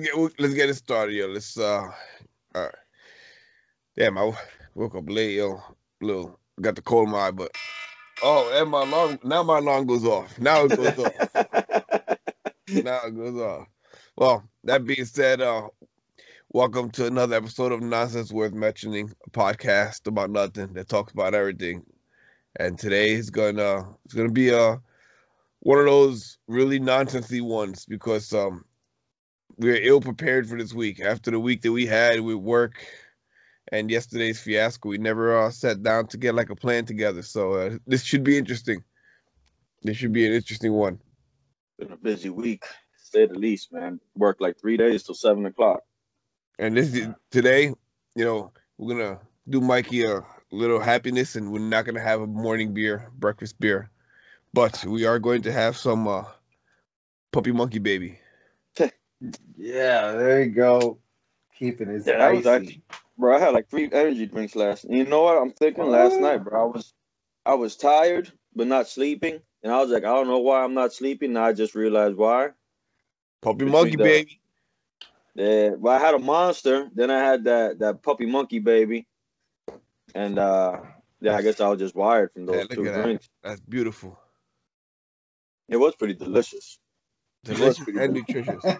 let's get it started, yo. Let's all right. Damn, I woke up late, yo. Little got the cold in my eye, but and my alarm goes off. Now it goes off. Well, that being said, welcome to another episode of Nonsense Worth Mentioning, a podcast about nothing that talks about everything. And today is gonna be one of those really nonsensey ones because we're ill prepared for this week. After the week that we had with work and yesterday's fiasco, we never sat down to get like a plan together. So this should be interesting. This should be an interesting one. Been a busy week, to say the least, man. Worked like 3 days till 7 o'clock. And today, you know, we're gonna do Mikey a little happiness, and we're not gonna have a breakfast beer, but we are going to have some Puppy Monkey Baby. Yeah, there you go. Keeping his icy. I had like 3 energy drinks last. You know what I'm thinking? Last night, bro, I was tired but not sleeping, and I was like, I don't know why I'm not sleeping. Now I just realized why. Puppy Monkey Baby. Yeah, well, I had a Monster, then I had that Puppy Monkey Baby, and I guess I was just wired from those 2 drinks. That's beautiful. It was pretty delicious. Nutritious.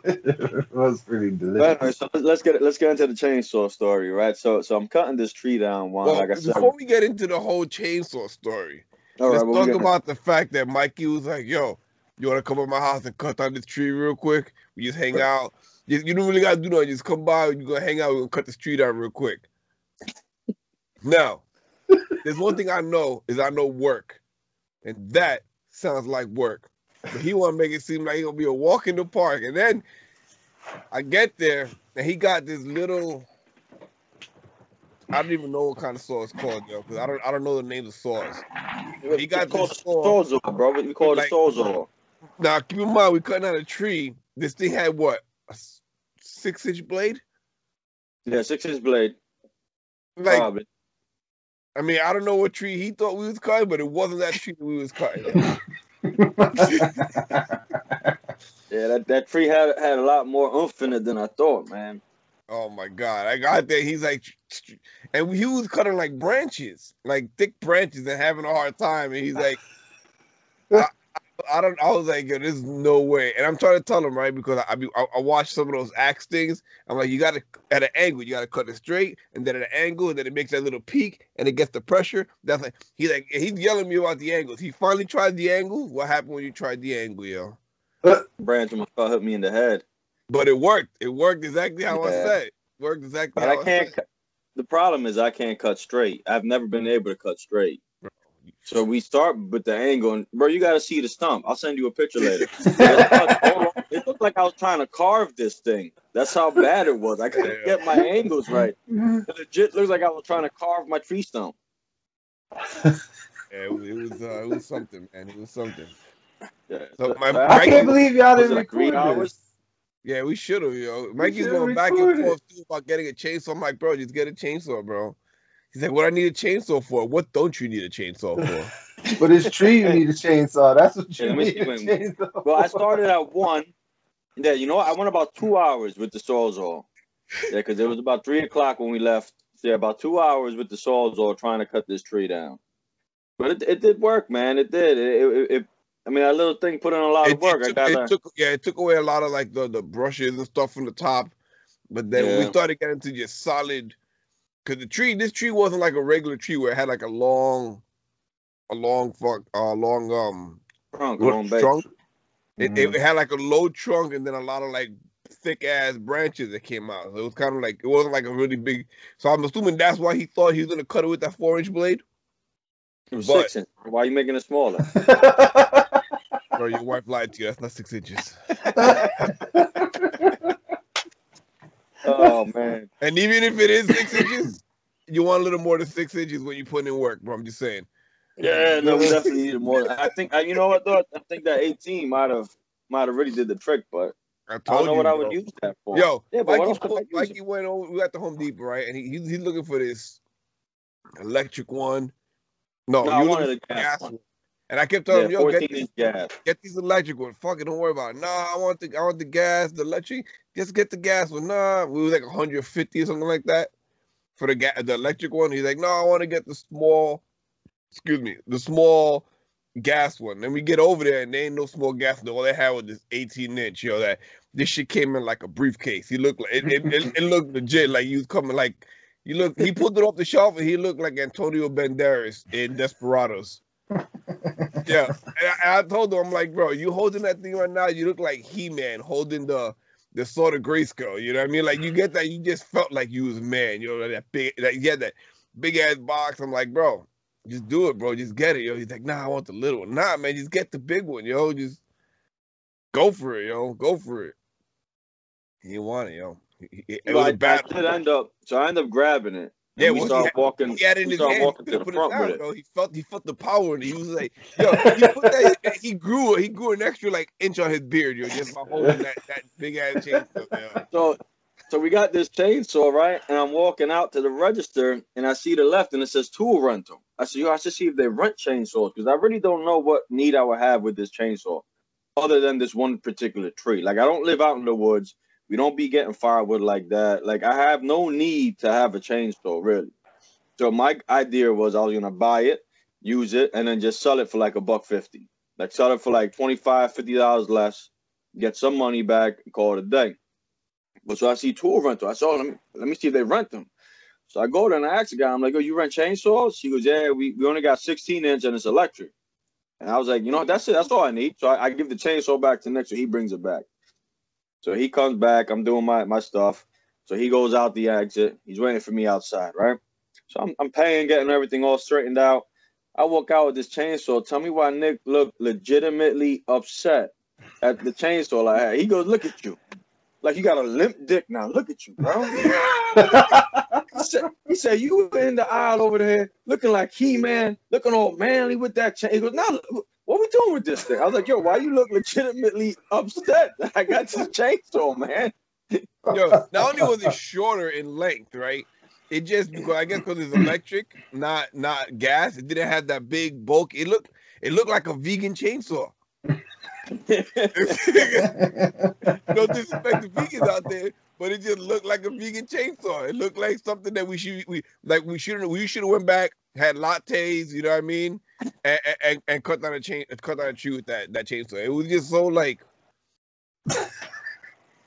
It was pretty delicious. Anyway, so let's get into the chainsaw story, right? So I'm cutting this tree down, Juan. Well, like I said, before we get into the whole chainsaw story, let's talk about the fact that Mikey was like, "Yo, you want to come to my house and cut down this tree real quick? We just hang out." You don't really got to do nothing. Just come by. You're going to hang out. We're going to cut the street out real quick. Now, there's one thing I know work. And that sounds like work. But he want to make it seem like he's going to be a walk in the park. And then I get there, and he got this little... I don't even know what kind of saw it's called, yo, because I don't know the name of saws. He got this saw. Sawzall, bro. We call it Sawzall. Now, keep in mind, we cutting out a tree. This thing had what? A 6-inch blade? Yeah, 6-inch blade. Like, probably. I mean, I don't know what tree he thought we was cutting, but it wasn't that tree we was cutting. Yeah, that tree had a lot more oomph in it than I thought, man. Oh my God! I got there. He's like, and he was cutting like branches, like thick branches, and having a hard time. And he's like, I was like, yo, there's no way. And I'm trying to tell him, right, because I watched some of those axe things. I'm like, you got to, at an angle, you got to cut it straight, and then at an angle, and then it makes that little peak, and it gets the pressure. That's like, he's yelling at me about the angles. He finally tried the angle. What happened when you tried the angle, yo? Branch of my car hit me in the head. But it worked. It worked exactly how I said. The problem is I can't cut straight. I've never been able to cut straight. So we start with the angle, and bro, you gotta see the stump. I'll send you a picture later. It looked like I was trying to carve this thing. That's how bad it was. I couldn't get my angles right. It legit looks like I was trying to carve my tree stump. Yeah, it was something, man. It was something. Yeah. So I can't believe y'all didn't record this. Yeah, we should have, yo. Mikey's going back and forth too about getting a chainsaw. I'm like, bro, just get a chainsaw, bro. He's like, what I need a chainsaw for? What don't you need a chainsaw for? For this tree, you need a chainsaw. That's what you need a chainsaw for. Well, I started at 1. Yeah, you know what? I went about 2 hours with the Sawzall. Yeah, because it was about 3 o'clock when we left. So yeah, about 2 hours with the Sawzall trying to cut this tree down. But it did work, man. It did. I mean, that little thing put in a lot of work. It took away a lot of like the brushes and stuff from the top. But then we started getting to just solid... Cause this tree wasn't like a regular tree where it had like a long trunk. It had like a low trunk and then a lot of like thick ass branches that came out. So it was kind of like it wasn't like a really big. So I'm assuming that's why he thought he was gonna cut it with that 4-inch blade. It was 6 inches. Why are you making it smaller? Bro, your wife lied to you. That's not 6 inches. Oh man! And even if it is 6 inches, you want a little more than 6 inches when you put in work, bro. I'm just saying. Yeah, no, we definitely needed more. I think you know what though. I think that 18 might have really did the trick, but I don't know what I would use that for. Yo, yeah, but Mikey went over. We got the Home Depot, right? And he's looking for this electric one. No, you wanted a gas one. And I kept telling him, yo, get these electric ones. Fuck it, don't worry about it. Nah, I want the gas, the electric. Just get the gas one. Nah, we was like 150 or something like that for the electric one. He's like, no, I want to get the small gas one. Then we get over there and they ain't no small gas. All they had was this 18-inch. Yo, that this shit came in like a briefcase. He looked like it looked legit. Like he was coming like he pulled it off the shelf and he looked like Antonio Banderas in Desperados. Yeah, and I told him, I'm like, bro, you holding that thing right now, you look like He-Man holding the sword of Grayskull, you know what I mean? Like, you get that, you just felt like you was man, you know, that big ass box. I'm like, bro, just do it, bro, just get it, yo. He's like, nah, I want the little one. Nah, man, just get the big one, yo, just go for it, yo, go for it. He didn't want it, yo. I ended up grabbing it. Yeah, we started walking. He had it in his hand. He put it down, bro. He felt the power, and he was like, "Yo, he grew an extra like inch on his beard, yo, just by holding that big ass chainsaw." Man. So we got this chainsaw, right? And I'm walking out to the register, and I see the left, and it says tool rental. I said, "Yo, I should see if they rent chainsaws because I really don't know what need I would have with this chainsaw, other than this one particular tree. Like, I don't live out in the woods." We don't be getting firewood like that. Like, I have no need to have a chainsaw, really. So my idea was I was going to buy it, use it, and then just sell it for like $1.50. Like, sell it for like $25, $50 less, get some money back, and call it a day. But so I see tool rental. I said, oh, let me see if they rent them. So I go there and I ask the guy, I'm like, oh, you rent chainsaws? He goes, yeah, we only got 16-inch and it's electric. And I was like, you know, that's it. That's all I need. So I give the chainsaw back to Nick, so he brings it back. So he comes back. I'm doing my stuff. So he goes out the exit. He's waiting for me outside, right? So I'm paying, getting everything all straightened out. I walk out with this chainsaw. Tell me why Nick looked legitimately upset at the chainsaw I had. He goes, look at you. Like, you got a limp dick now. Look at you, bro. He said, you were in the aisle over there looking like He-Man, looking all manly with that chain. He goes, no, what we doing with this thing? I was like, yo, why you look legitimately upset that I got this chainsaw, man? Yo, not only was it shorter in length, right? It just, I guess because it's electric, not gas. It didn't have that big bulk. It looked like a vegan chainsaw. No disrespect to vegans out there, but it just looked like a vegan chainsaw. It looked like something that we should have went back, had lattes, you know what I mean, and cut down a tree with that chainsaw. It was just so like,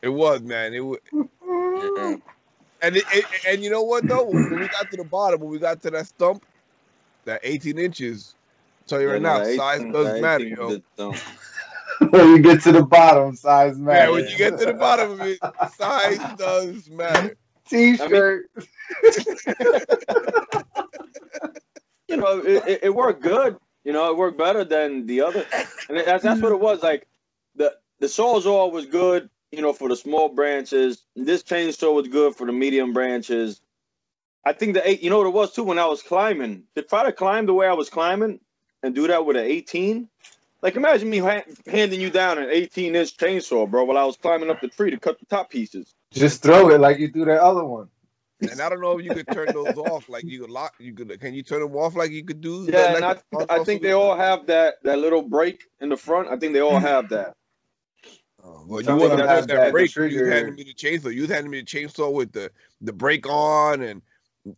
it was, man. It was, and you know what though? When we got to the bottom, when we got to that stump, that 18 inches. I'll tell you right now, size doesn't matter, yo. When you get to the bottom, size matters. Yeah, when you get to the bottom of it, size does matter. T-shirt. I mean, you know, it worked good. You know, it worked better than the other. And that's what it was. Like, the Sawzall was good, you know, for the small branches. This chainsaw was good for the medium branches. I think you know what it was, too, when I was climbing? To try to climb the way I was climbing and do that with an 18... Like, imagine me handing you down an 18-inch chainsaw, bro, while I was climbing up the tree to cut the top pieces. Just throw it like you do that other one. And I don't know if you could turn those off. Like, you could lock, can you turn them off like you could do? Yeah, and I think they all have that little break in the front. I think they all have that. Oh, well, so you wouldn't have that break. You handed me the chainsaw. You handed me the chainsaw with the break on and,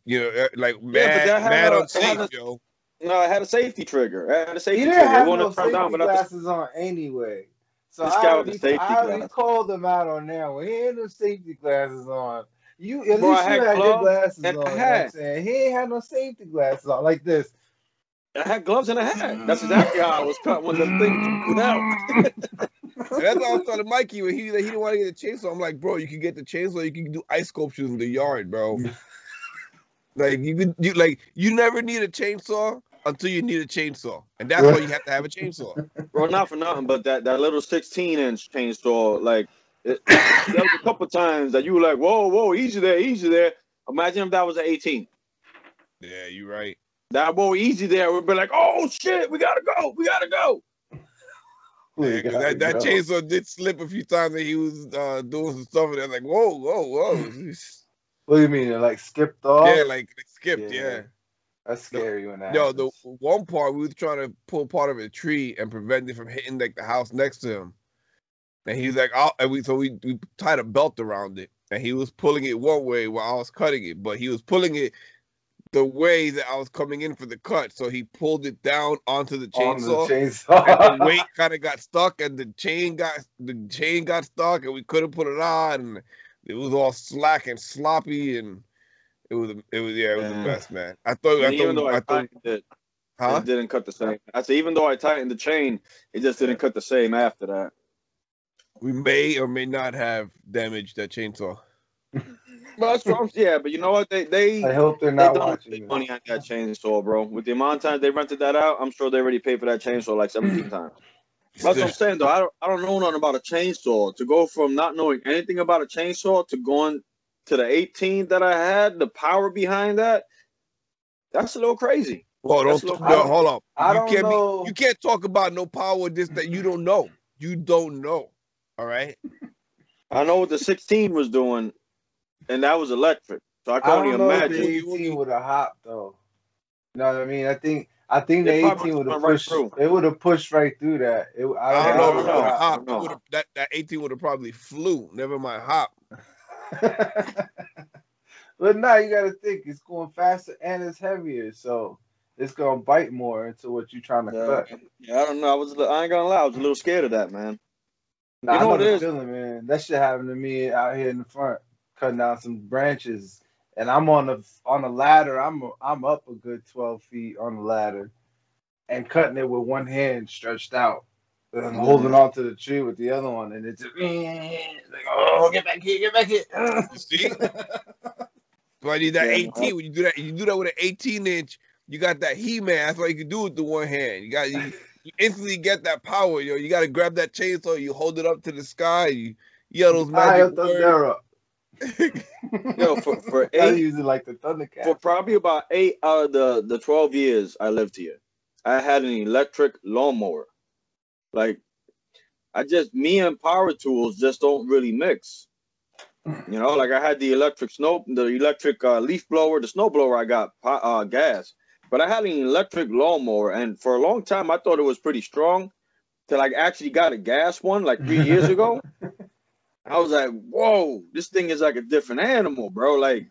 you know, like, mad on tape, yo. No, I had a safety trigger. I had a safety trigger. I want to turn down, but I had glasses on anyway. So I already called him out on that one. He ain't no safety glasses on. You at least had your glasses on. I'm saying he ain't had no safety glasses on like this. I had gloves and a hat. That's exactly how I was cut when the thing was out. So that's how I was telling Mikey when he didn't want to get a chainsaw. I'm like, bro, you can get the chainsaw. You can do ice sculptures in the yard, bro. Like you never need a chainsaw until you need a chainsaw, and that's why you have to have a chainsaw. Bro, not for nothing, but that little 16-inch chainsaw, like, there was a couple times that you were like, whoa, easy there. Imagine if that was an 18. Yeah, you're right. That whoa, easy there would be like, oh shit, we gotta go. Yeah, cause that chainsaw did slip a few times, and he was doing some stuff, and I was like, whoa. What do you mean? It like skipped off? Yeah, like skipped, yeah. That's scary when that happens. The one part, we were trying to pull part of a tree and prevent it from hitting, like, the house next to him. And he was like, so we tied a belt around it. And he was pulling it one way while I was cutting it. But he was pulling it the way that I was coming in for the cut. So he pulled it down onto the chainsaw. And the weight kind of got stuck, and the chain got stuck, and we couldn't put it on. And it was all slack and sloppy, and it was the best, man. I thought it didn't cut the same. I said, even though I tightened the chain, it just didn't cut the same after that. We may or may not have damaged that chainsaw. Well, yeah, but you know what? I hope they're not watching. They don't money on that chainsaw, bro. With the amount of time they rented that out, I'm sure they already paid for that chainsaw like 17 times. That's what I'm saying, though. I don't know nothing about a chainsaw. To go from not knowing anything about a chainsaw to going to the 18 that I had, the power behind that, that's a little crazy. Well, hold on. You can't talk about no power with this that you don't know. You don't know. All right. I know what the 16 was doing, and that was electric. So I can't even imagine. The 18 would have hopped though. You know what I mean? I think the 18 would have pushed. It would have pushed right through that. I don't know. That 18 would have probably flew. Never mind hop. But now you got to think it's going faster and it's heavier, so it's gonna bite more into what you're trying to cut. Yeah, I don't know. I ain't gonna lie. I was a little scared of that, man. Nah, you know what it is, feeling, man. That shit happened to me out here in the front, cutting down some branches, and I'm on a ladder. I'm up a good 12 feet on the ladder, and cutting it with one hand stretched out, and holding on to the tree with the other one, and it's just, like, oh, get back here. You see? So I need that 18. When you do that with an 18-inch, you got that He-Man. That's what you can do with the one hand. You instantly get that power, yo. You got to grab that chainsaw. You hold it up to the sky. You yell those magic words. Yo, for 8, I use it like the Thundercat. For probably about 8 out of the 12 years I lived here, I had an electric lawnmower. Like, me and power tools just don't really mix. You know, like I had the electric leaf blower, the snow blower. I got gas. But I had an electric lawnmower, and for a long time, I thought it was pretty strong till I actually got a gas one like 3 years ago. I was like, whoa, this thing is like a different animal, bro. Like,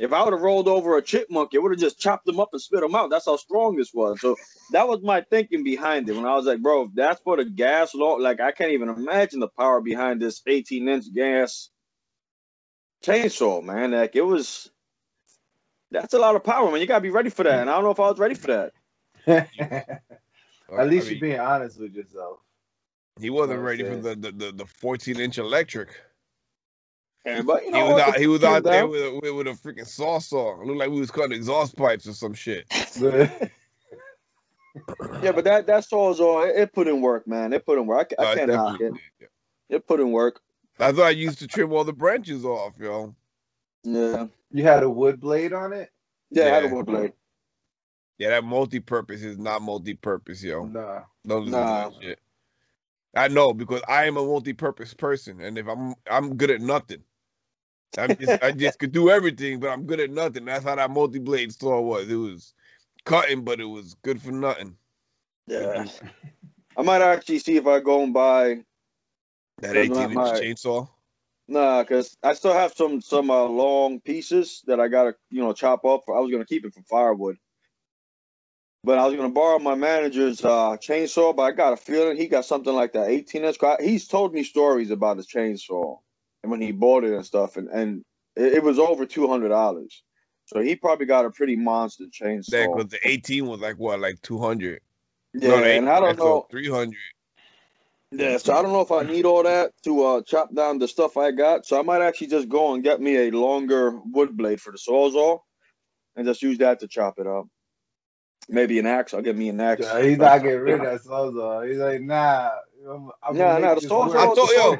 if I would have rolled over a chipmunk, it would have just chopped them up and spit them out. That's how strong this was. So that was my thinking behind it when I was like, bro, if that's for the gas law, like, I can't even imagine the power behind this 18-inch gas chainsaw, man. Like, that's a lot of power, man. You gotta be ready for that, and I don't know if I was ready for that. At least you're being honest with yourself. He wasn't ready for the 14-inch electric. But you know, he was out there with a freaking sawzall. It looked like we was cutting exhaust pipes or some shit. Yeah, but that sawzall, it put in work, man. It put in work. I can't knock it. Yeah. It put in work. That's why I used to trim all the branches off, yo. Yeah. You had a wood blade on it? Yeah, I had a wood blade. Yeah, that multi-purpose is not multi-purpose, yo. Nah. Don't listen to that shit. I know, because I am a multi-purpose person, and if I'm good at nothing. I just could do everything, but I'm good at nothing. That's how that multi-blade saw was. It was cutting, but it was good for nothing. Yeah. I might actually see if I go and buy that 18-inch chainsaw. Nah, because I still have some long pieces that I got to, you know, chop up. I was going to keep it for firewood. But I was going to borrow my manager's chainsaw, but I got a feeling he got something like that 18-inch. He's told me stories about his chainsaw and when he bought it and stuff, and it was over $200. So he probably got a pretty monster chainsaw. Yeah, because the 18 was like, what, like 200? Yeah, no, and I don't know. 300. Yeah, so I don't know if I need all that to chop down the stuff I got. So I might actually just go and get me a longer wood blade for the Sawzall and just use that to chop it up. Maybe an axe. I'll get me an axe. Yeah, he's not getting rid of that Sawzall. He's like, nah. Nah, the Sawzall. I told you,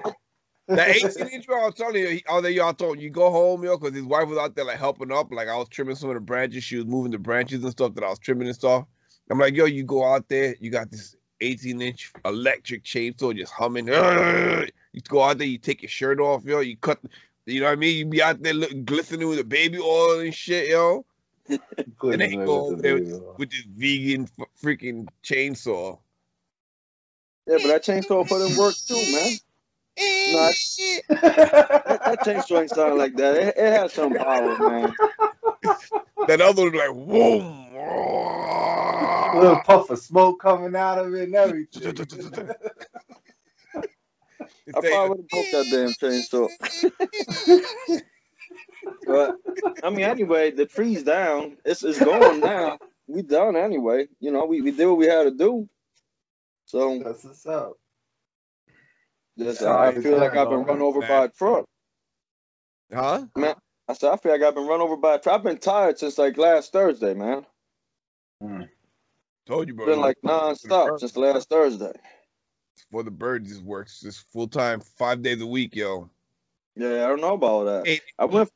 the 18-inch, I was telling you, I told you, go home, yo, because his wife was out there, like, helping up. Like, I was trimming some of the branches. She was moving the branches and stuff that I was trimming and stuff. I'm like, yo, you go out there. You got this 18-inch electric chainsaw just humming. You go out there, you take your shirt off, yo. You cut, you know what I mean? You be out there glistening with the baby oil and shit, yo. And they go over there with this vegan freaking chainsaw. Yeah, but that chainsaw put in work too, man. No, that chainsaw ain't sound like that. It has some power, man. That other was like, whoa. Little puff of smoke coming out of it and everything. I probably would have broke that damn chainsaw. But I mean, anyway, the tree's down. It's gone now. We done anyway. You know, we did what we had to do. So that's what's up. Just, I feel like I've been run over by a truck. Huh? Man, I said I feel like I've been run over by a truck. I've been tired since like last Thursday, man. Mm. Told you, bro. Been like nonstop since last Thursday. For the bird, just works just full time, 5 days a week, yo. Yeah, I don't know about that. Hey. I went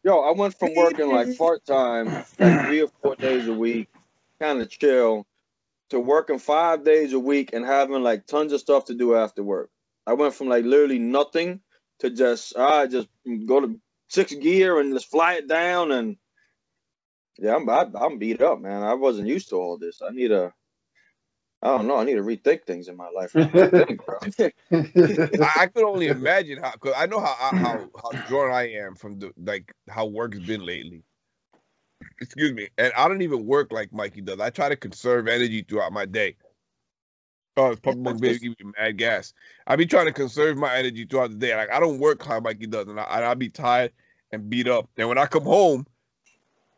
from working like part time, like 3 or 4 days a week, kind of chill, to working 5 days a week and having like tons of stuff to do after work. I went from like literally nothing to just just go to sixth gear and just fly it down, and yeah, I'm beat up, man. I wasn't used to all this. I need to rethink things in my life. I could only imagine how, because I know how drawn I am from the, like how work's been lately. Excuse me. And I don't even work like Mikey does. I try to conserve energy throughout my day. Oh, it's Puppy Monkey Baby giving me mad gas. I be trying to conserve my energy throughout the day. Like I don't work how Mikey does, and I be tired and beat up. And when I come home,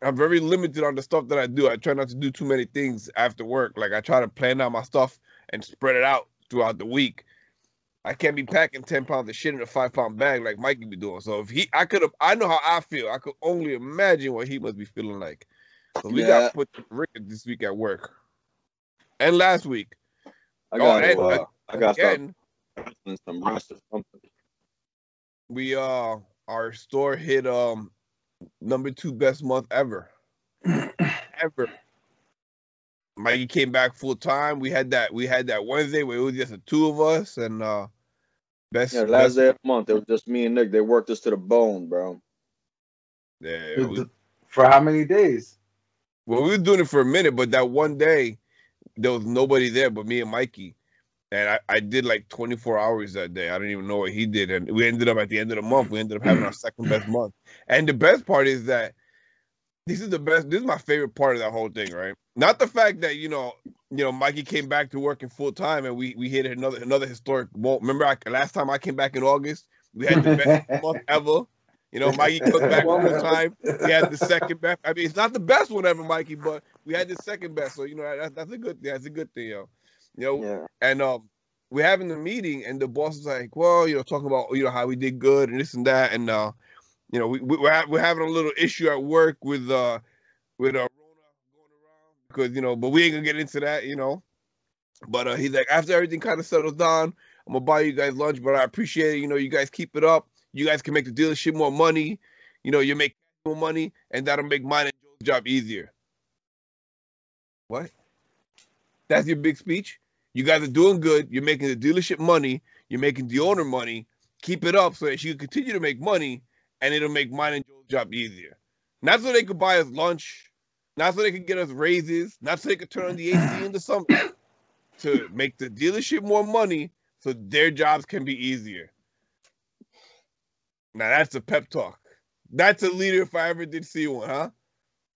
I'm very limited on the stuff that I do. I try not to do too many things after work. Like I try to plan out my stuff and spread it out throughout the week. I can't be packing 10 pounds of shit in a 5-pound bag like Mikey be doing. So if I know how I feel. I could only imagine what he must be feeling like. So we got put to Rick this week at work, and last week. We our store hit #2 best month ever. Ever. Mikey came back full time. We had that Wednesday where it was just the two of us, and last day of the month it was just me and Nick. They worked us to the bone, bro. Yeah. For how many days? Well, we were doing it for a minute, but that one day there was nobody there but me and Mikey. And I did like 24 hours that day. I didn't even know what he did. And we ended up at the end of the month, we ended up having our second best month. And the best part is that this is my favorite part of that whole thing, right? Not the fact that, you know, Mikey came back to working full time and we hit another historic moment. Remember last time I came back in August, we had the best month ever. You know, Mikey comes back one more time. We had the second best. I mean, it's not the best one ever, Mikey, but we had the second best. So, you know, that's a good thing. That's a good thing, yo. You know, yeah. And we're having the meeting, and the boss is like, well, you know, talking about, you know, how we did good and this and that. And, you know, we're having a little issue at work with Rona going around because, you know, but we ain't going to get into that, you know. But he's like, after everything kind of settles down, I'm going to buy you guys lunch, but I appreciate it. You know, you guys keep it up. You guys can make the dealership more money. You know, you make more money, and that'll make mine and Joe's job easier. What? That's your big speech? You guys are doing good. You're making the dealership money. You're making the owner money. Keep it up so that you continue to make money, and it'll make mine and Joe's job easier. Not so they could buy us lunch. Not so they could get us raises. Not so they could turn on the AC in the summer. To make the dealership more money so their jobs can be easier. Now that's a pep talk. That's a leader if I ever did see one, huh?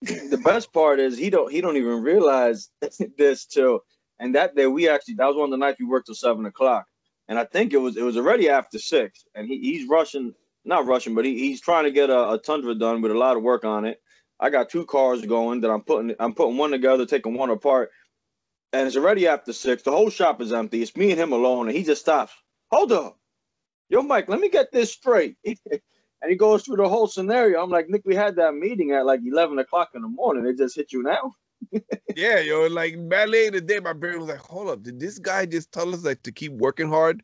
The best part is he don't even realize this till, and that day that was one of the nights we worked till 7 o'clock, and I think it was already after 6, and he's rushing, not rushing, but he's trying to get a Tundra done with a lot of work on it. I got 2 cars going that I'm putting one together, taking one apart, and it's already after 6. The whole shop is empty. It's me and him alone, and he just stops. Hold up. Yo, Mike, let me get this straight. And he goes through the whole scenario. I'm like, Nick, we had that meeting at like 11 o'clock in the morning. It just hit you now? Yeah, yo, like bad late in the day, my brain was like, hold up. Did this guy just tell us like to keep working hard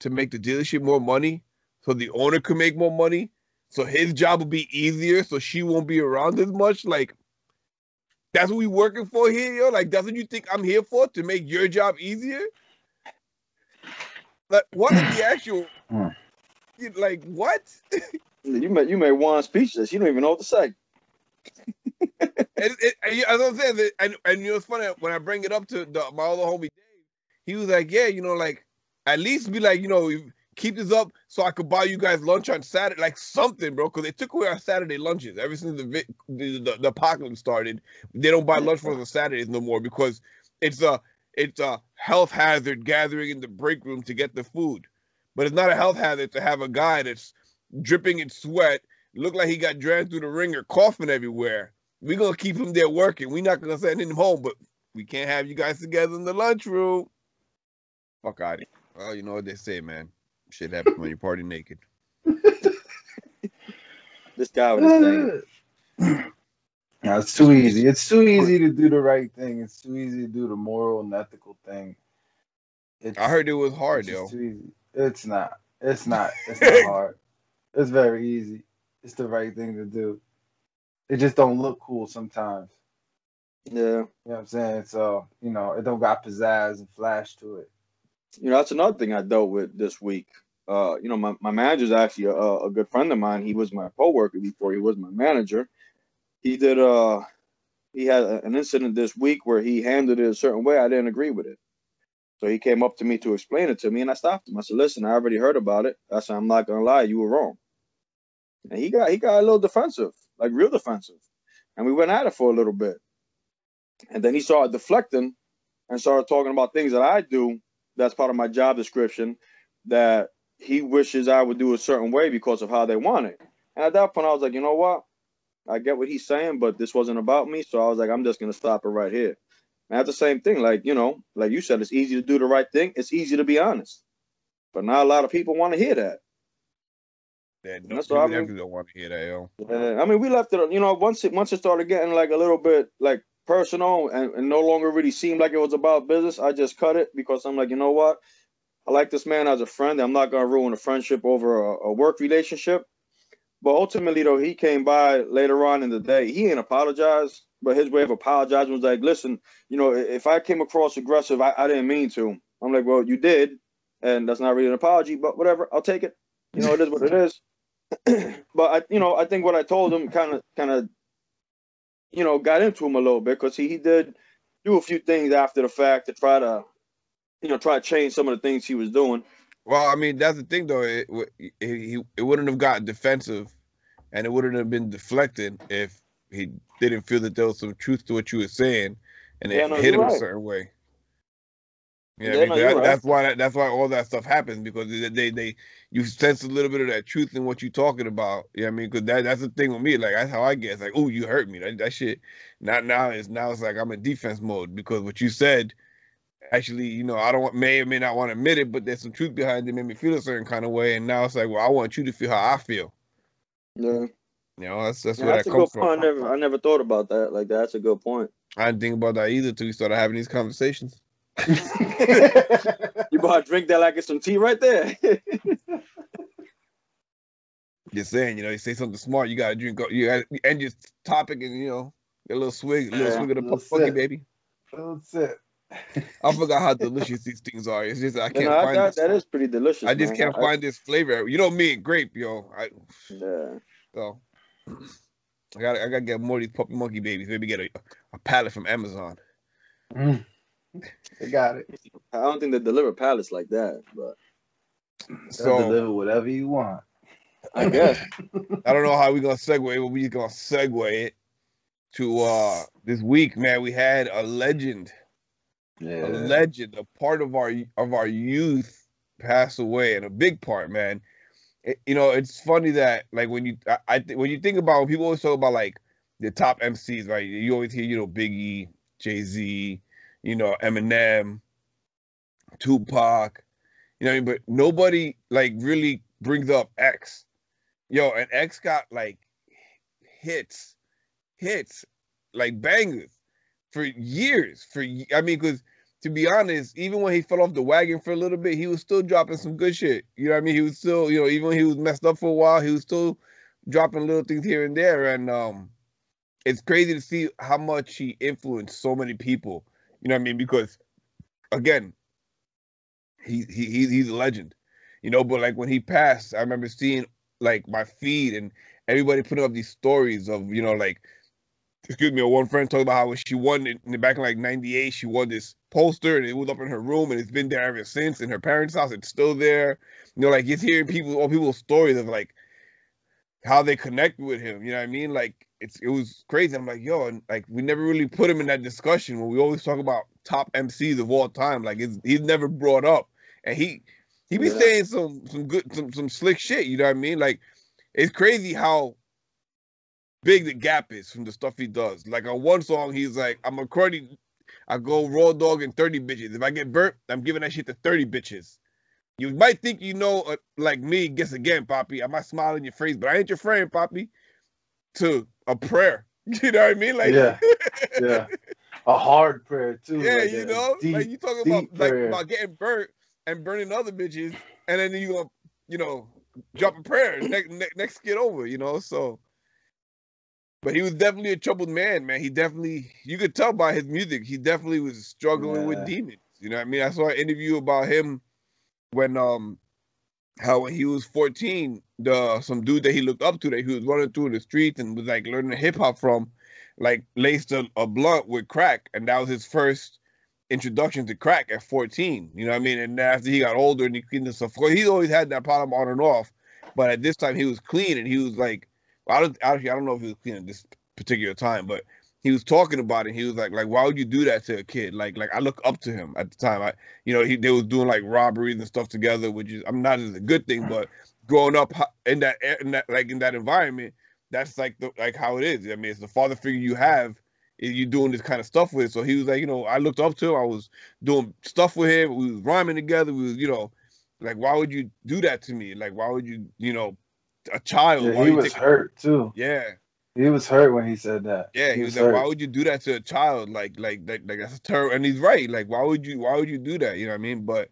to make the dealership more money so the owner could make more money so his job will be easier so she won't be around as much? Like, that's what we working for here, yo? Like, that's what you think I'm here for, to make your job easier? Like, what is the actual... Like, what? You made one speechless. You don't even know what to say. As I'm saying, and you know, it's funny when I bring it up to my other homie Dave, he was like, yeah, you know, like at least be like, you know, keep this up so I could buy you guys lunch on Saturday, like something, bro, because they took away our Saturday lunches ever since the apocalypse started. They don't buy lunch for us on Saturdays no more because it's a health hazard gathering in the break room to get the food. But it's not a health hazard to have a guy that's dripping in sweat, look like he got dragged through the ringer, coughing everywhere. We're going to keep him there working. We're not going to send him home, but we can't have you guys together in the lunchroom. Fuck out of here. Well, you know what they say, man. Shit happens when you party naked. This guy was saying. No, it's too easy. It's too easy to do the right thing. It's too easy to do the moral and ethical thing. I heard it was hard, though. Too easy. It's not. It's not. It's not hard. It's very easy. It's the right thing to do. It just don't look cool sometimes. Yeah. You know what I'm saying? So, you know, it don't got pizzazz and flash to it. You know, that's another thing I dealt with this week. You know, my manager's actually a good friend of mine. He was my coworker before he was my manager. He did he had an incident this week where he handled it a certain way. I didn't agree with it. So he came up to me to explain it to me, and I stopped him. I said, listen, I already heard about it. I said, I'm not going to lie. You were wrong. And he got a little defensive, like real defensive. And we went at it for a little bit. And then he started deflecting and started talking about things that I do that's part of my job description that he wishes I would do a certain way because of how they want it. And at that point, I was like, you know what? I get what he's saying, but this wasn't about me. So I was like, I'm just going to stop it right here. And that's the same thing. Like, you know, like you said, it's easy to do the right thing. It's easy to be honest. But not a lot of people want to hear that. Yeah, no, that's what I mean. Don't want to hear that, yo. I mean, we left it, you know, once it started getting like a little bit like personal and no longer really seemed like it was about business, I just cut it because I'm like, you know what? I like this man as a friend. I'm not going to ruin a friendship over a work relationship. But ultimately, though, he came by later on in the day. He ain't apologized, but his way of apologizing was like, listen, you know, if I came across aggressive, I didn't mean to. I'm like, well, you did. And that's not really an apology, but whatever. I'll take it. You know, it is what it is. But I, you know, I think what I told him kind of, you know, got into him a little bit because he did do a few things after the fact to try to change some of the things he was doing. Well, I mean, that's the thing though. It wouldn't have gotten defensive, and it wouldn't have been deflected if he didn't feel that there was some truth to what you were saying, and it hit him right. A certain way. Yeah, I mean, that's why all that stuff happens because you sense a little bit of that truth in what you're talking about. Yeah, you know I mean, because that's the thing with me. Like that's how I get. It's like, oh, you hurt me. That shit. Now it's like I'm in defense mode because what you said, actually, you know, I don't may or may not want to admit it, but there's some truth behind it. Made me feel a certain kind of way, and now it's like, well, I want you to feel how I feel. Yeah. You know, that's where that comes from. I never thought about that. Like that's a good point. I didn't think about that either till we started having these conversations. You about to drink that like it's some tea right there. Just saying, you know, you say something smart, you gotta drink. You gotta end your topic and you know get a little swig, of the Puff Monkey Baby. That's it. I forgot how delicious these things are. It's just I can't find this. That is pretty delicious. I just can't find this flavor. You know me and grape, yo. Yeah. So I gotta get more of these Puppy Monkey Babies. Maybe get a pallet from Amazon. Mm. They got it. I don't think they deliver pallets like that, but so deliver whatever you want. I guess. I don't know how we're gonna segue, but we're gonna segue it to this week, man. We had a legend, a part of our youth pass away, and a big part, man. You know, it's funny that like when you think about people always talk about like the top MCs, right? You always hear, you know, Biggie, Jay Z. You know, Eminem, Tupac, you know what I mean? But nobody, like, really brings up X. Yo, and X got, like, hits, like, bangers for years. I mean, because, to be honest, even when he fell off the wagon for a little bit, he was still dropping some good shit. You know what I mean? He was still, you know, even when he was messed up for a while, he was still dropping little things here and there. And it's crazy to see how much he influenced so many people. You know what I mean? Because, again, he's a legend, you know. But like when he passed, I remember seeing like my feed and everybody putting up these stories of, you know, like excuse me, one friend talked about how she won it in the back in like '98. She won this poster and it was up in her room and it's been there ever since. In her parents' house, it's still there. You know, like, it's hearing people's stories of like how they connect with him. You know what I mean? Like, it was crazy. I'm like, yo, and like, we never really put him in that discussion when we always talk about top MCs of all time. Like, he's never brought up, and he be saying some slick shit. You know what I mean? Like, it's crazy how big the gap is from the stuff he does. Like, on one song, he's like, I'm a cruddy, I go raw dog and 30 bitches. If I get burnt, I'm giving that shit to 30 bitches. You might think you know, like me, guess again, Poppy. I might smile in your face, but I ain't your friend, Poppy. To a prayer. You know what I mean? Like, yeah. Yeah. A hard prayer, too. Yeah, like, you know? Deep, like, you talking about getting burnt and burning other bitches, and then you gonna, you know, drop a prayer. next skit over, you know? So... But he was definitely a troubled man, man. He definitely, you could tell by his music, he definitely was struggling with demons. You know what I mean? I saw an interview about him when, how he was 14, some dude that he looked up to that he was running through the streets and was like learning hip hop from, like laced a blunt with crack. And that was his first introduction to crack at 14. You know what I mean? And after he got older and he cleaned himself, he's always had that problem on and off. But at this time he was clean and he was like, I don't know if he was clean at this particular time, but he was talking about it. He was like, why would you do that to a kid? Like I look up to him at the time. They was doing like robberies and stuff together, which is, I'm not as a good thing, but growing up in that environment, that's like how it is. I mean, it's the father figure you have. You doing this kind of stuff with. So he was like, you know, I looked up to him. I was doing stuff with him. We was rhyming together. We was, you know, like, why would you do that to me? Like, why would you, you know? A child. Yeah, he was hurt too. Yeah, he was hurt when he said that. Yeah, he was like, "Why would you do that to a child? Like that's terrible." And he's right. Like, why would you do that? You know what I mean? But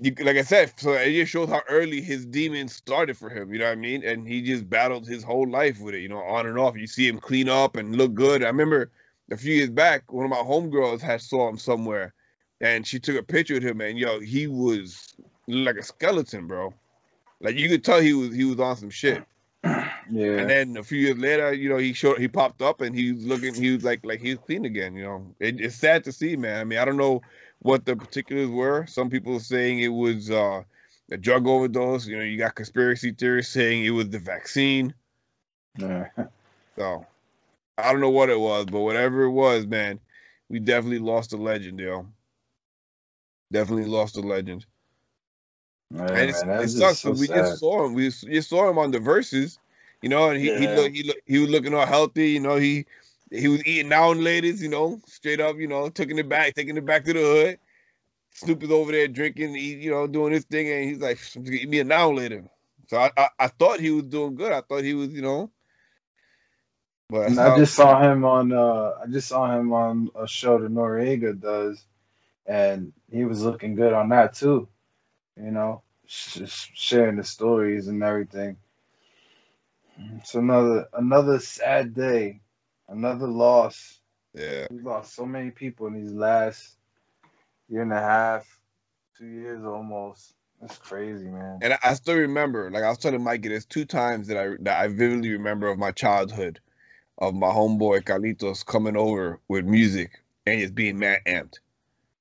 you, like I said, so it just shows how early his demons started for him. You know what I mean? And he just battled his whole life with it. You know, on and off. You see him clean up and look good. I remember a few years back, one of my homegirls had saw him somewhere, and she took a picture of him. And yo, he was like a skeleton, bro. Like, you could tell he was on some shit. Yeah. And then a few years later, you know, he popped up and he was looking, he was like he was clean again, you know. It's sad to see, man. I mean, I don't know what the particulars were. Some people saying it was a drug overdose. You know, you got conspiracy theories saying it was the vaccine. Yeah. So, I don't know what it was, but whatever it was, man, we definitely lost a legend, yo. Definitely lost a legend. Man, and it sucks. So we sad. Just saw him. We just saw him on the Verses, you know. And he was looking all healthy, you know. He was eating down, ladies, you know, straight up, you know, taking it back to the hood. Snoop is over there drinking, you know, doing his thing, and he's like, "Eat me a now later." So I thought he was doing good. I thought he was, you know. But and I just saw him on a show that Noriega does, and he was looking good on that too. You know, just sharing the stories and everything. It's another sad day, another loss. Yeah, we lost so many people in these last year and a half, 2 years almost. That's crazy, man. And I still remember, like I was telling Mikey, there's two times that I vividly remember of my childhood, of my homeboy Carlitos coming over with music and just being mad amped.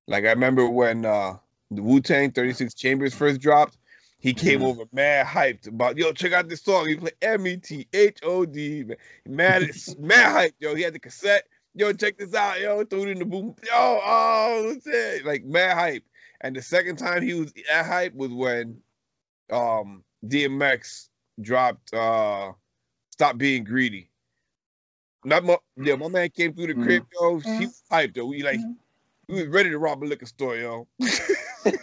Like I remember when. The Wu-Tang 36 Chambers first dropped, he came over mad hyped about, yo, check out this song. He played METHOD, man. Mad hyped, yo. He had the cassette. Yo, check this out, yo. Threw it in the boom. Yo, oh, shit. Like, mad hype. And the second time he was at hype was when DMX dropped Stop Being Greedy. My man came through the crib, yo. He was hyped, yo. We was ready to rob a liquor store, yo. Hey,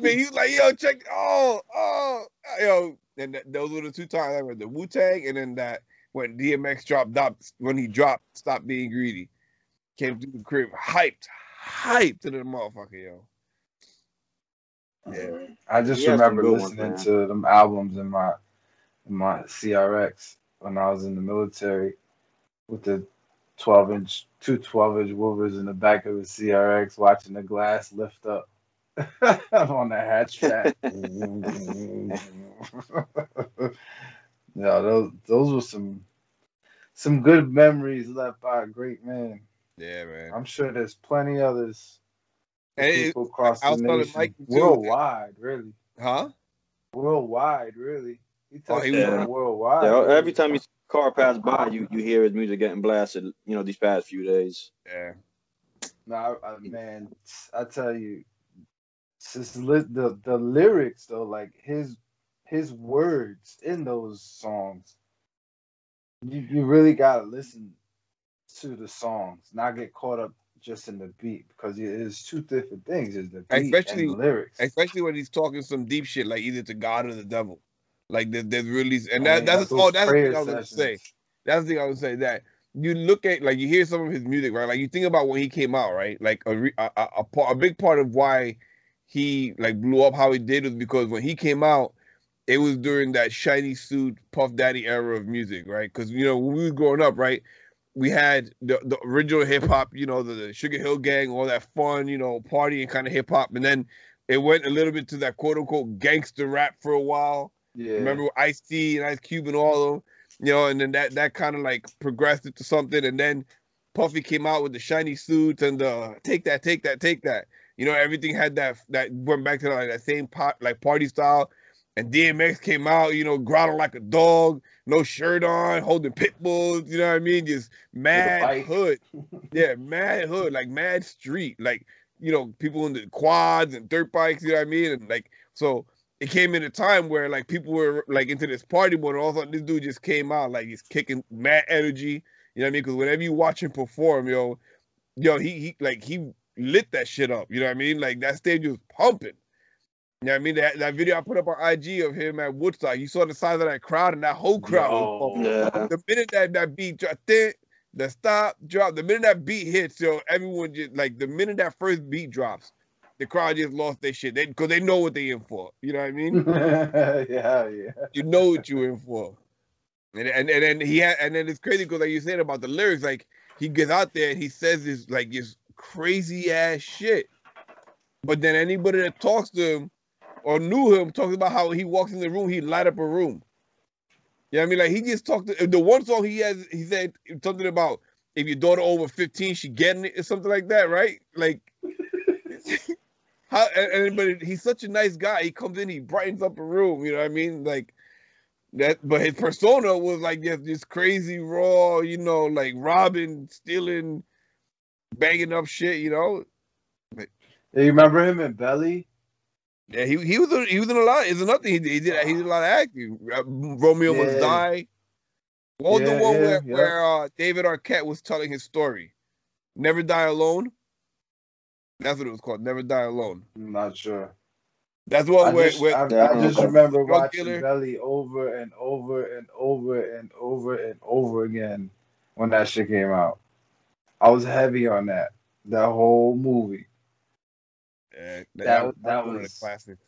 man, he was like, yo, check, yo. And those were the two times I read the Wu-Tang, and then that when DMX dropped Stop Being Greedy, came through the crib, hyped to the motherfucker, yo. Yeah. I just remember listening to them albums in my CRX when I was in the military with the 12-inch, two 12-inch Wolvers in the back of the CRX, watching the glass lift up on the hatchback. Yeah, those were some some good memories left by a great man. Yeah, man. I'm sure there's plenty others. Hey, people across the nation. Worldwide, really. Huh? Worldwide, really. He was worldwide. Yeah, every time his car passed by, you hear his music getting blasted, you know, these past few days. Yeah. No, man, I tell you, the lyrics, though, like his words in those songs, you really got to listen to the songs, not get caught up just in the beat, because it's two different things, is the beat and the lyrics. Especially when he's talking some deep shit, like either to God or the devil. Like, there's really... And that's the thing I was going to say. That's the thing I was going to say, that you look at, like, you hear some of his music, right? Like, you think about when he came out, right? Like, a big part of why he, like, blew up how he did was because when he came out, it was during that shiny suit Puff Daddy era of music, right? Because, you know, when we were growing up, right, we had the original hip-hop, you know, the Sugar Hill Gang, all that fun, you know, partying kind of hip-hop. And then it went a little bit to that quote-unquote gangster rap for a while. Yeah. Remember Ice-T and Ice-Cube and all of them, you know, and then that kind of like progressed into something, and then Puffy came out with the shiny suits and the take that, you know, everything had that went back to like that same pot, like party style, and DMX came out, you know, growling like a dog, no shirt on, holding pit bulls, you know what I mean, just mad hood, yeah, mad hood, like mad street, like, you know, people in the quads and dirt bikes, you know what I mean, and like so. It came in a time where, like, people were, like, into this party mode, and all of a sudden, this dude just came out, like, he's kicking mad energy, you know what I mean? Because whenever you watch him perform, yo, he lit that shit up, you know what I mean? Like, that stage was pumping, you know what I mean? That video I put up on IG of him at Woodstock, you saw the size of that crowd, and that whole crowd was pumping. Yeah. The minute that beat dropped, the minute that beat hits, yo, everyone just, like, the minute that first beat drops, the crowd just lost their shit because they know what they in for. You know what I mean? yeah. You know what you in for. And then it's crazy because like you said about the lyrics, like he gets out there and he says this like this crazy ass shit, but then anybody that talks to him or knew him talks about how he walks in the room, he light up a room. You know what I mean? Like he just talked. The one song he said something about if your daughter over 15, she getting it or something like that, right? Like. But he's such a nice guy. He comes in, he brightens up a room. You know what I mean? Like that. But his persona was like this crazy raw, you know, like robbing, stealing, banging up shit. You know. Like, yeah, you remember him in Belly? Yeah, he was in a lot. It's nothing he did a lot of acting. Romeo Must Die. What was the one where David Arquette was telling his story? Never Die Alone. That's what it was called. Never Die Alone. I'm not sure. That's what I just remember watching Belly over and over and over and over and over again when that shit came out. I was heavy on that whole movie. Yeah, that was one of the classics.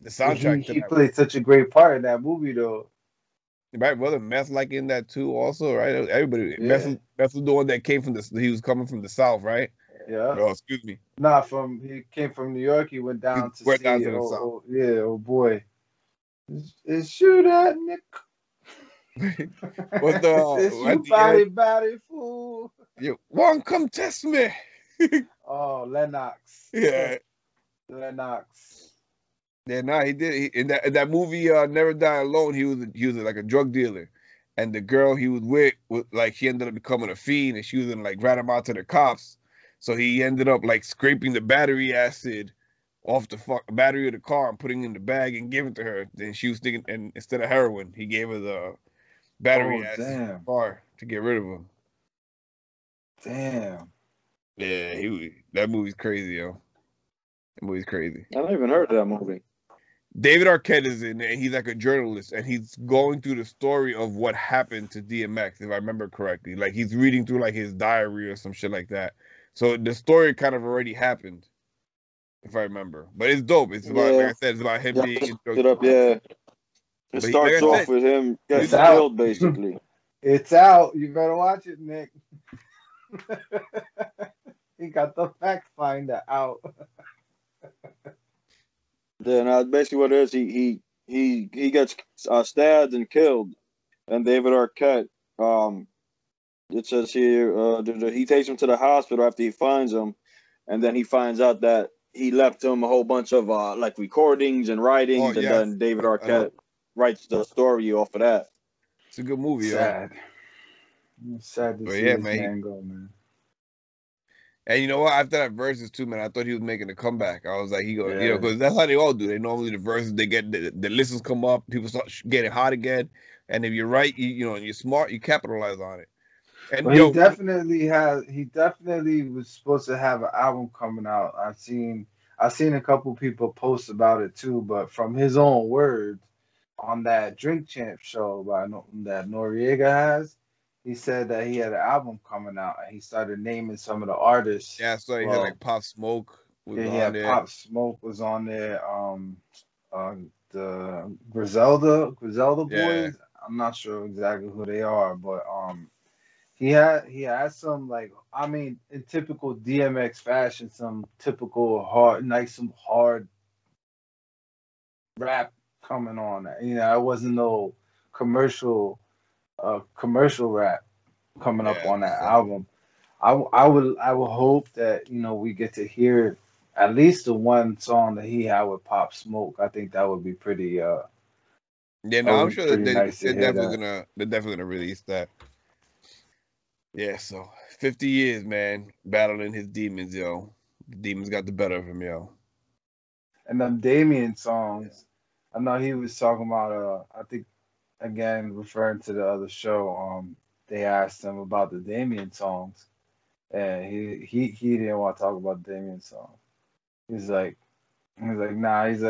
The soundtrack. He played such a great part in that movie, though. Right, brother. Meth like in that too, also, right? Everybody. Yeah. Meth was the one that came from he was coming from the South, right? Yeah. Oh, excuse me. Nah, he came from New York. He went down to the South. Oh, yeah. Oh boy. It's shoot at Nick. What the body fool. You won't come test me. Oh, Lennox. Yeah. Lennox. Yeah, nah, he did. In that movie, Never Die Alone, he was like a drug dealer, and the girl he was with, like, she ended up becoming a fiend, and she was in like rat him out to the cops. So he ended up like scraping the battery acid off the battery of the car and putting it in the bag and giving it to her. Then she was thinking, and instead of heroin, he gave her the battery acid in the car to get rid of him. Damn. Yeah, that movie's crazy, yo. That movie's crazy. I never even heard of that movie. David Arquette is in there, and he's like a journalist, and he's going through the story of what happened to DMX, if I remember correctly. Like he's reading through like his diary or some shit like that. So the story kind of already happened, if I remember. But it's dope. It's about, like I said, it's about him being introduced. It starts off with him getting killed, basically. It's out. You better watch it, Nick. He got the fact finder out. Yeah, now basically what it is, he gets stabbed and killed, and David Arquette It says here, he takes him to the hospital after he finds him, and then he finds out that he left him a whole bunch of like recordings and writings, and then David Arquette writes the story off of that. It's a good movie. Sad. It's sad to see this man go, man. And you know what? After that verses too, man, I thought he was making a comeback. I was like, he goes, you know, because that's how they all do. They normally the verses, they get the listens come up, people start getting hot again, and if you're right, you know, and you're smart, you capitalize on it. And but he definitely has. He definitely was supposed to have an album coming out. I seen a couple people post about it too, but from his own words on that Drink Champ show that Noriega has, he said that he had an album coming out and he started naming some of the artists. Yeah, so he had like Pop Smoke. Pop Smoke was on there. The Griselda boys. Yeah. I'm not sure exactly who they are, but He had some, like, I mean, in typical DMX fashion, some typical hard rap coming on. You know, it wasn't no commercial rap coming up on that album. I would hope that, you know, we get to hear at least the one song that he had with Pop Smoke. I think that would be pretty. Yeah, no, I'm sure that they're definitely gonna release that. Yeah, so 50 years, man, battling his demons, yo. The demons got the better of him, yo. And them Damien songs, I know he was talking about, I think, again, referring to the other show, they asked him about the Damien songs, and he didn't want to talk about the Damien song. He's like, because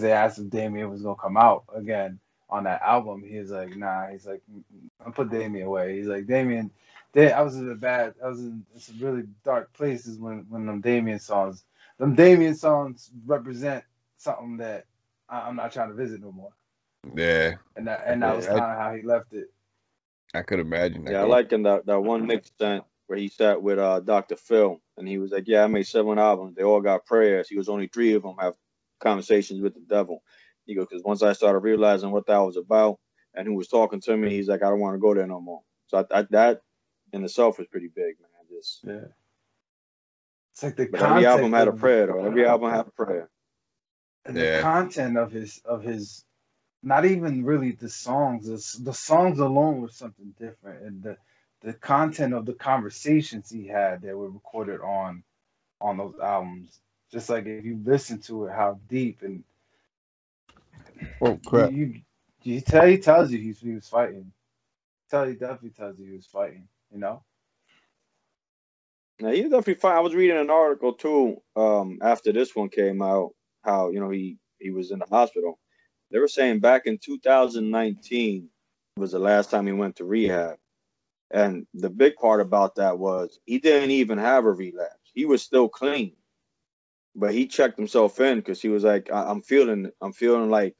they asked if Damien was going to come out again on that album. He's like, nah. He's like, I put Damien away. He's like, Damien, it's a really dark places when them Damien songs. Them Damien songs represent something that I'm not trying to visit no more. Yeah. And that was kind of how he left it. I could imagine that. Yeah, I like in that one mixtape where he sat with Dr. Phil, and he was like, yeah, I made 7 albums. They all got prayers. He was only 3 of them have conversations with the devil. He goes, because once I started realizing what that was about and who was talking to me, he's like, I don't want to go there no more. So that in itself was pretty big, man. It's like the content. Every album had a prayer, though. Every album had a prayer. And the content of his, not even really the songs. The songs alone were something different, and the content of the conversations he had that were recorded on those albums. Just like if you listen to it, how deep and oh crap! He tells you he was fighting. He definitely tells you he was fighting. You know. Now he was definitely fighting. I was reading an article too. After this one came out, how you know he was in the hospital. They were saying back in 2019 was the last time he went to rehab, and the big part about that was he didn't even have a relapse. He was still clean, but he checked himself in because he was like, I'm feeling like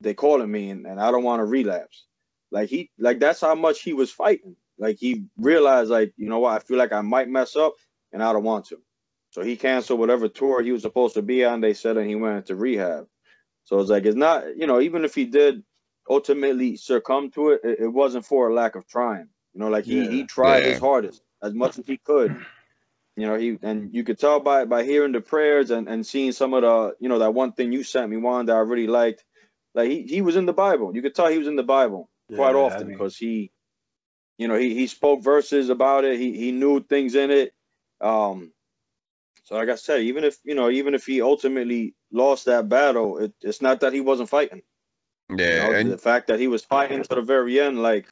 they calling me and I don't want to relapse. Like that's how much he was fighting. Like he realized, like, you know what, I feel like I might mess up and I don't want to. So he canceled whatever tour he was supposed to be on, they said, and he went into rehab. So it's like, it's not, you know, even if he did ultimately succumb to it, it wasn't for a lack of trying. You know, like he tried his hardest as much as he could. You know, and you could tell by hearing the prayers and seeing some of the, you know, that one thing you sent me, one that I really liked. Like he was in the Bible. You could tell he was in the Bible quite often because he spoke verses about it. He knew things in it. So like I said, even if he ultimately lost that battle, it's not that he wasn't fighting. Yeah, you know, the fact that he was fighting to the very end, like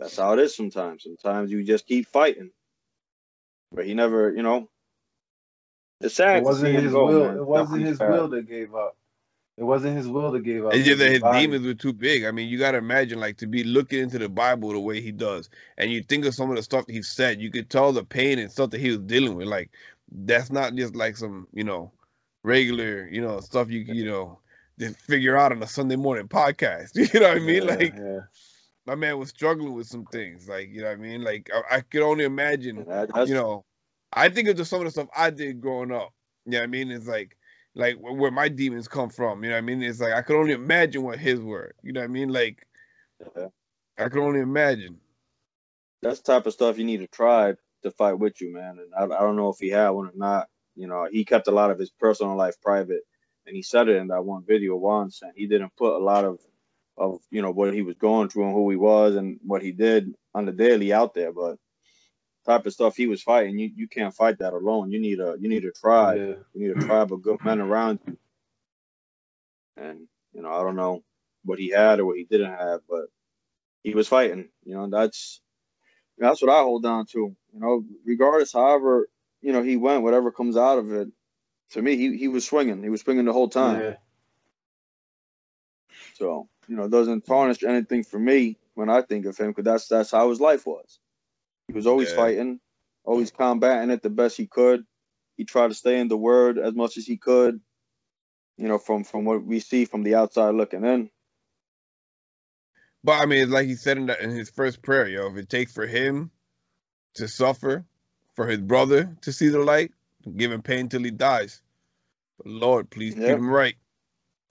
that's how it is sometimes. Sometimes you just keep fighting. But he never, you know, it's sad. It wasn't his will. It wasn't his will that gave up. It wasn't his will that gave up. It's just that his demons were too big. I mean, you got to imagine, like, to be looking into the Bible the way he does, and you think of some of the stuff he said, you could tell the pain and stuff that he was dealing with. Like, that's not just like some, you know, regular, you know, stuff you know, just figure out on a Sunday morning podcast. You know what I mean? My man was struggling with some things, like, you know what I mean? Like, I could only imagine, you know, I think of just some of the stuff I did growing up, you know what I mean? It's like, where my demons come from, you know what I mean? It's like, I could only imagine what his were, you know what I mean? Like, I can only imagine. That's the type of stuff you need to try to fight with you, man. And I don't know if he had one or not. You know, he kept a lot of his personal life private, and he said it in that one video once. And he didn't put a lot of you know what he was going through and who he was and what he did on the daily out there. But type of stuff he was fighting, you can't fight that alone. You need a tribe. Yeah. You need a tribe of good men around you. And you know, I don't know what he had or what he didn't have, but he was fighting. You know, that's what I hold down to. You know, regardless, however, you know, he went, whatever comes out of it, to me, he was swinging. He was swinging the whole time. Yeah. So, you know, it doesn't tarnish anything for me when I think of him, because that's how his life was. He was always fighting, always combating it the best he could. He tried to stay in the word as much as he could, you know, from what we see from the outside looking in. But, I mean, like he said in his first prayer, yo, if it takes for him to suffer, for his brother to see the light, give him pain till he dies. But Lord, please keep him right.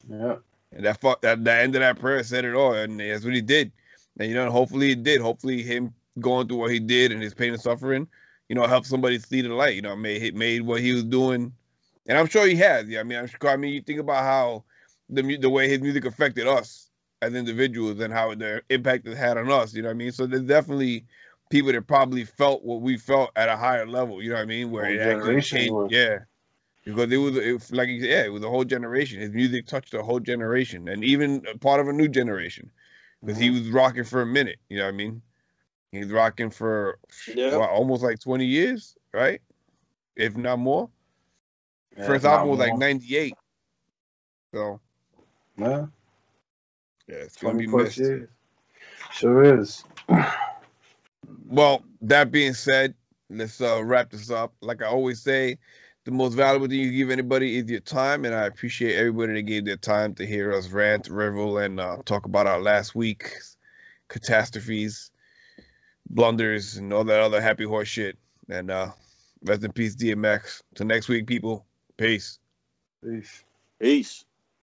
Yeah. And that end of that prayer said it all, and that's what he did. And, you know, hopefully it did. Hopefully him going through what he did and his pain and suffering, you know, helped somebody see the light, you know, made what he was doing. And I'm sure he has. Yeah, I mean, you think about how the way his music affected us as individuals and how their impact it had on us, you know what I mean? So there's definitely people that probably felt what we felt at a higher level, you know what I mean? Where it actually changed, yeah. Because it was like you said, yeah, it was a whole generation. His music touched a whole generation and even a part of a new generation, because he was rocking for a minute, you know what I mean? He's rocking for what, almost like 20 years, right? If not more. Yeah, first album was like 98. So, yeah. Yeah, it's going to be missed. Years. Sure is. Well, that being said, let's wrap this up. Like I always say, the most valuable thing you give anybody is your time, and I appreciate everybody that gave their time to hear us rant, revel, and talk about our last week's catastrophes, blunders, and all that other happy horse shit. And rest in peace, DMX. Till next week, people. Peace. Peace. Peace.